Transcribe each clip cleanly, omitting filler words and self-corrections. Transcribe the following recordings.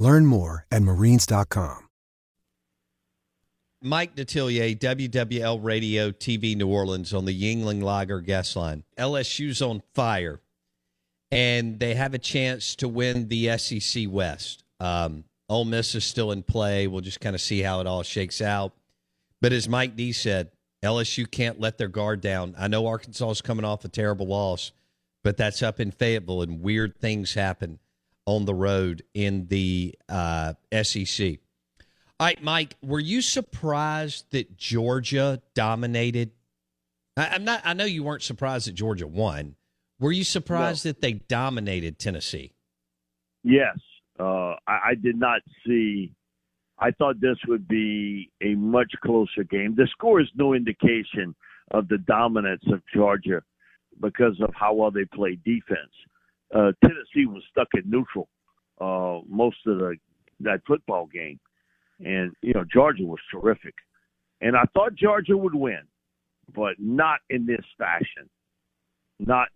Learn more at marines.com. Mike Detillier, WWL Radio TV New Orleans on the Yingling Lager guest line. LSU's on fire, and they have a chance to win the SEC West. Ole Miss is still in play. We'll just kind of see how it all shakes out. But as Mike D said, LSU can't let their guard down. I know Arkansas is coming off a terrible loss, but that's up in Fayetteville, and weird things happen on the road in the SEC. All right, Mike, were you surprised that Georgia dominated? I know you weren't surprised that Georgia won. Were you surprised that they dominated Tennessee? Yes. I did not see. I thought this would be a much closer game. The score is no indication of the dominance of Georgia because of how well they played defense. Tennessee was stuck in neutral most of that football game. And, you know, Georgia was terrific. And I thought Georgia would win, but not in this fashion, not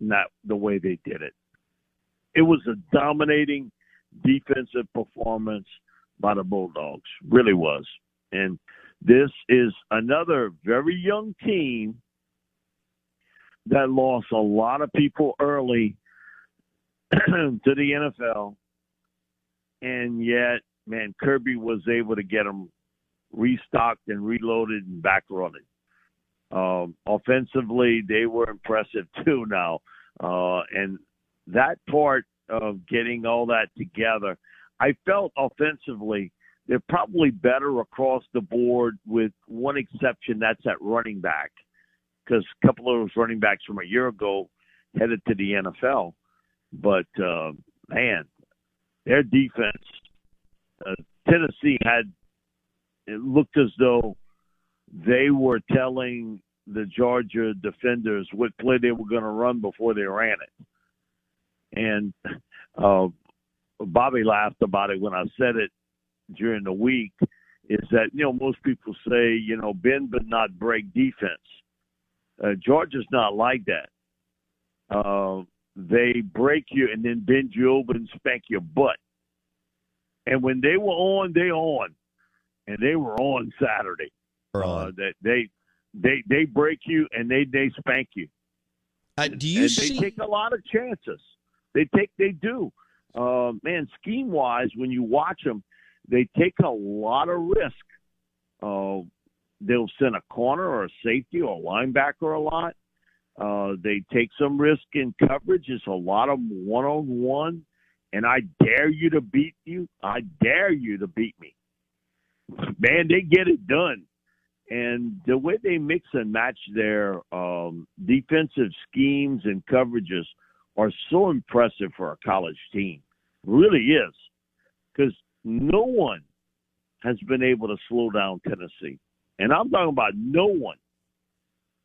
the way they did it. It was a dominating defensive performance by the Bulldogs, really was. And this is another very young team that lost a lot of people early to the NFL, and yet, man, Kirby was able to get them restocked and reloaded and back running. Offensively, they were impressive too now. And that part of getting all that together, I felt offensively they're probably better across the board with one exception, that's at running back, because a couple of those running backs from a year ago headed to the NFL. But, man, their defense, Tennessee had, it looked as though they were telling the Georgia defenders what play they were going to run before they ran it. And Bobby laughed about it when I said it during the week, is that, you know, most people say, you know, bend but not break defense. Georgia's not like that. They break you and then bend you over and spank your butt. And when they were on, they on. And they were on Saturday. They break you and they spank you. They take a lot of chances. They do. Man, scheme-wise, when you watch them, they take a lot of risk. They'll send a corner or a safety or a linebacker a lot. They take some risk in coverage. It's a lot of one-on-one. And I dare you to beat you. I dare you to beat me. Man, they get it done. And the way they mix and match their defensive schemes and coverages are so impressive for a college team. It really is. Because no one has been able to slow down Tennessee. And I'm talking about no one.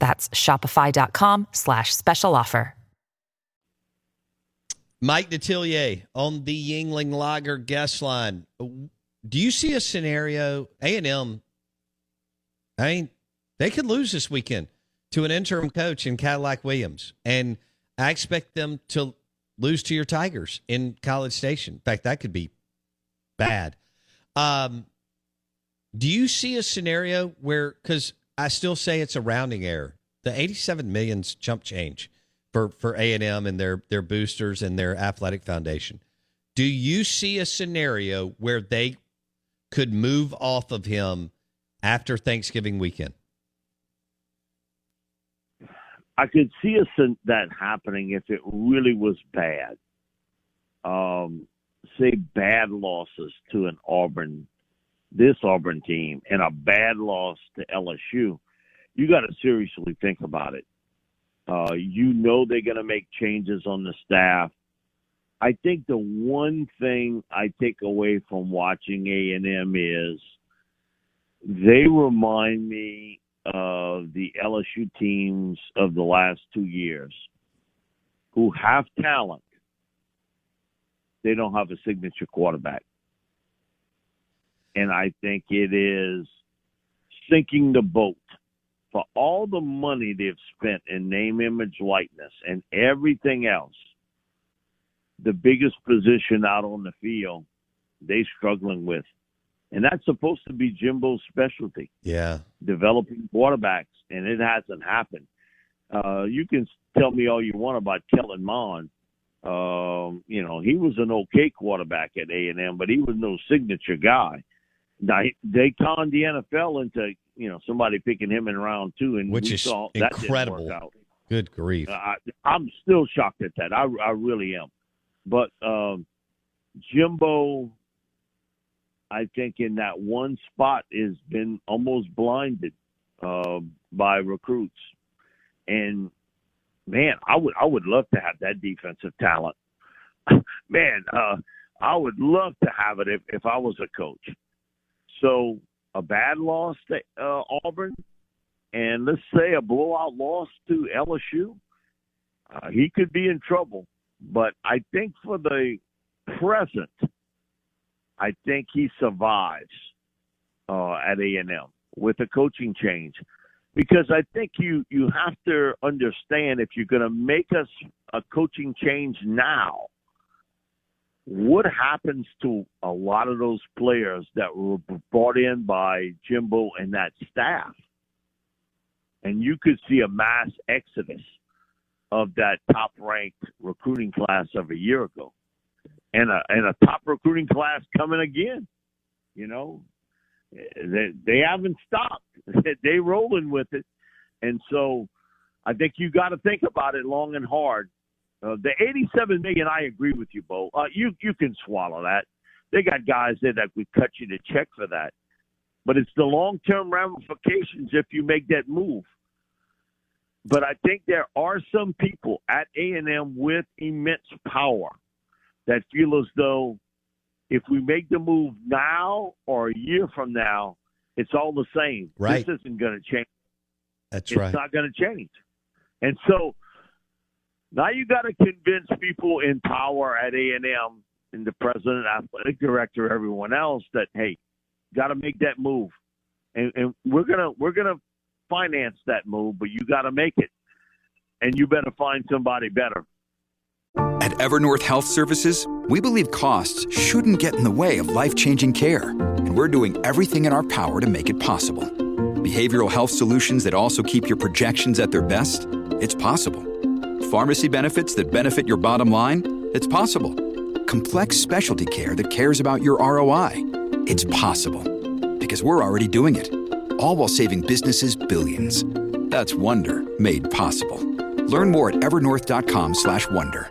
That's shopify.com/special offer. Mike Detillier on the Yingling Lager guest line. Do you see a scenario? A&M, they could lose this weekend to an interim coach in Cadillac Williams. And I expect them to lose to your Tigers in College Station. In fact, that could be bad. Do you see a scenario where, because I still say it's a rounding error, the 87 million's chump change for A&M and their boosters and their athletic foundation. Do you see a scenario where they could move off of him after Thanksgiving weekend? I could see that happening if it really was bad. Say bad losses to an Auburn, this Auburn team, and a bad loss to LSU. You got to seriously think about it. You know they're going to make changes on the staff. I think the one thing I take away from watching A&M is they remind me of the LSU teams of the last 2 years who have talent. They don't have a signature quarterback. And I think it is sinking the boat. For all the money they've spent in name, image, likeness, and everything else, the biggest position out on the field, they're struggling with. And that's supposed to be Jimbo's specialty. Yeah. Developing quarterbacks, and it hasn't happened. You can tell me all you want about Kellen Mond. He was an okay quarterback at A&M, but he was no signature guy. They conned the NFL into – somebody picking him in round two, and which is saw that incredible. Didn't work out. Good grief! I'm still shocked at that. I really am. But Jimbo, I think in that one spot has been almost blinded by recruits. And man, I would love to have that defensive talent. Man, I would love to have it if I was a coach. So. A bad loss to Auburn, and let's say a blowout loss to LSU, he could be in trouble. But I think for the present, I think he survives at A&M with a coaching change. Because I think you have to understand if you're going to make us a coaching change now, what happens to a lot of those players that were brought in by Jimbo and that staff? And you could see a mass exodus of that top-ranked recruiting class of a year ago. And a top recruiting class coming again. They haven't stopped. They rolling with it. And so I think you got to think about it long and hard. The 87 million, I agree with you, Bo. You can swallow that. They got guys there that would cut you the check for that. But it's the long-term ramifications if you make that move. But I think there are some people at A&M with immense power that feel as though if we make the move now or a year from now, it's all the same. Right. This isn't going to change. That's right. It's not going to change. And so – now you got to convince people in power at A&M and the president, athletic director, everyone else that, hey, got to make that move, and we're gonna finance that move, but you got to make it, and you better find somebody better. At Evernorth Health Services, we believe costs shouldn't get in the way of life-changing care, and we're doing everything in our power to make it possible. Behavioral health solutions that also keep your projections at their best? It's possible. Pharmacy benefits that benefit your bottom line? It's possible. Complex specialty care that cares about your ROI? It's possible. Because we're already doing it. All while saving businesses billions. That's Wonder made possible. Learn more at evernorth.com/wonder.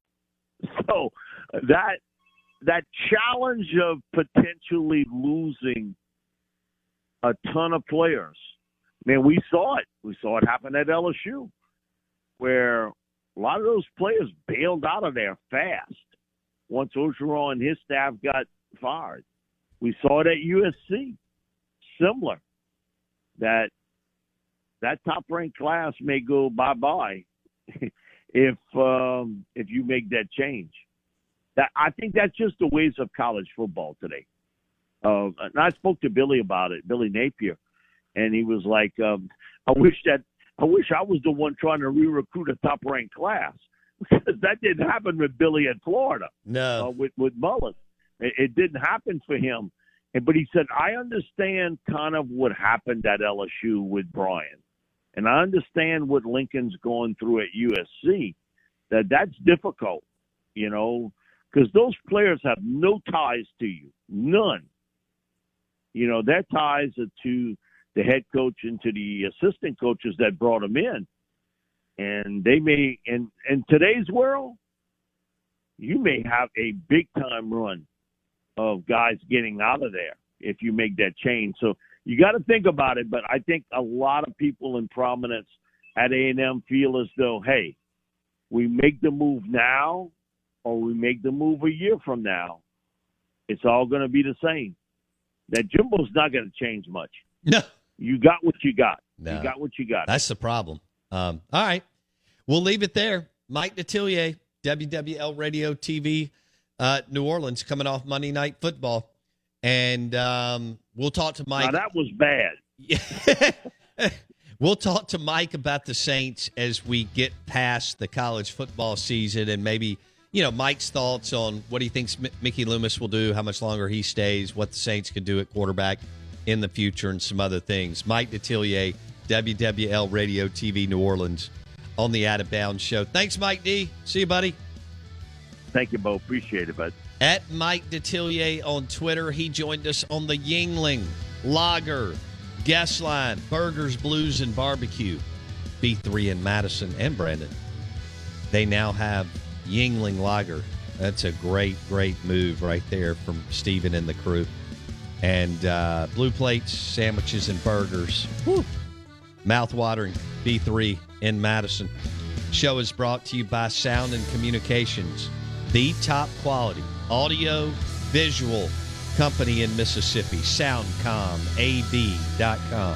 So that challenge of potentially losing a ton of players, man, we saw it. We saw it happen at LSU, where a lot of those players bailed out of there fast once Ogeron and his staff got fired. We saw it at USC, similar, that top-ranked class may go bye-bye if you make that change. I think that's just the ways of college football today. And I spoke to Billy about it, Billy Napier, and he was like, "I wish I was the one trying to re-recruit a top-ranked class," because that didn't happen with Billy at Florida. No, with Mullen, it didn't happen for him. But he said, "I understand kind of what happened at LSU with Brian. And I understand what Lincoln's going through at USC, that's difficult, you know, because those players have no ties to you, none. You know, their ties are to the head coach and to the assistant coaches that brought them in. And they may, in today's world, you may have a big-time run of guys getting out of there if you make that change. So you got to think about it, but I think a lot of people in prominence at A&M feel as though, hey, we make the move now or we make the move a year from now. It's all going to be the same. That Jimbo's not going to change much. No. You got what you got. No. You got what you got. That's the problem. All right. We'll leave it there. Mike Detillier, WWL Radio TV, New Orleans, coming off Monday Night Football. And we'll talk to Mike. Now, that was bad. We'll talk to Mike about the Saints as we get past the college football season, and maybe, you know, Mike's thoughts on what he thinks Mickey Loomis will do, how much longer he stays, what the Saints could do at quarterback in the future, and some other things. Mike Detillier, WWL Radio TV New Orleans, on the Out of Bounds Show. Thanks, Mike D. See you, buddy. Thank you, Bo. Appreciate it, bud. At Mike Detillier on Twitter. He joined us on the Yingling Lager guest line. Burgers, Blues, and Barbecue. B3 in Madison and Brandon. They now have Yingling Lager. That's a great, great move right there from Steven and the crew. And blue plates, sandwiches, and burgers. Woo! Mouthwatering. B3 in Madison. Show is brought to you by Sound and Communications, the top quality audio visual company in Mississippi. Soundcom, AB.com.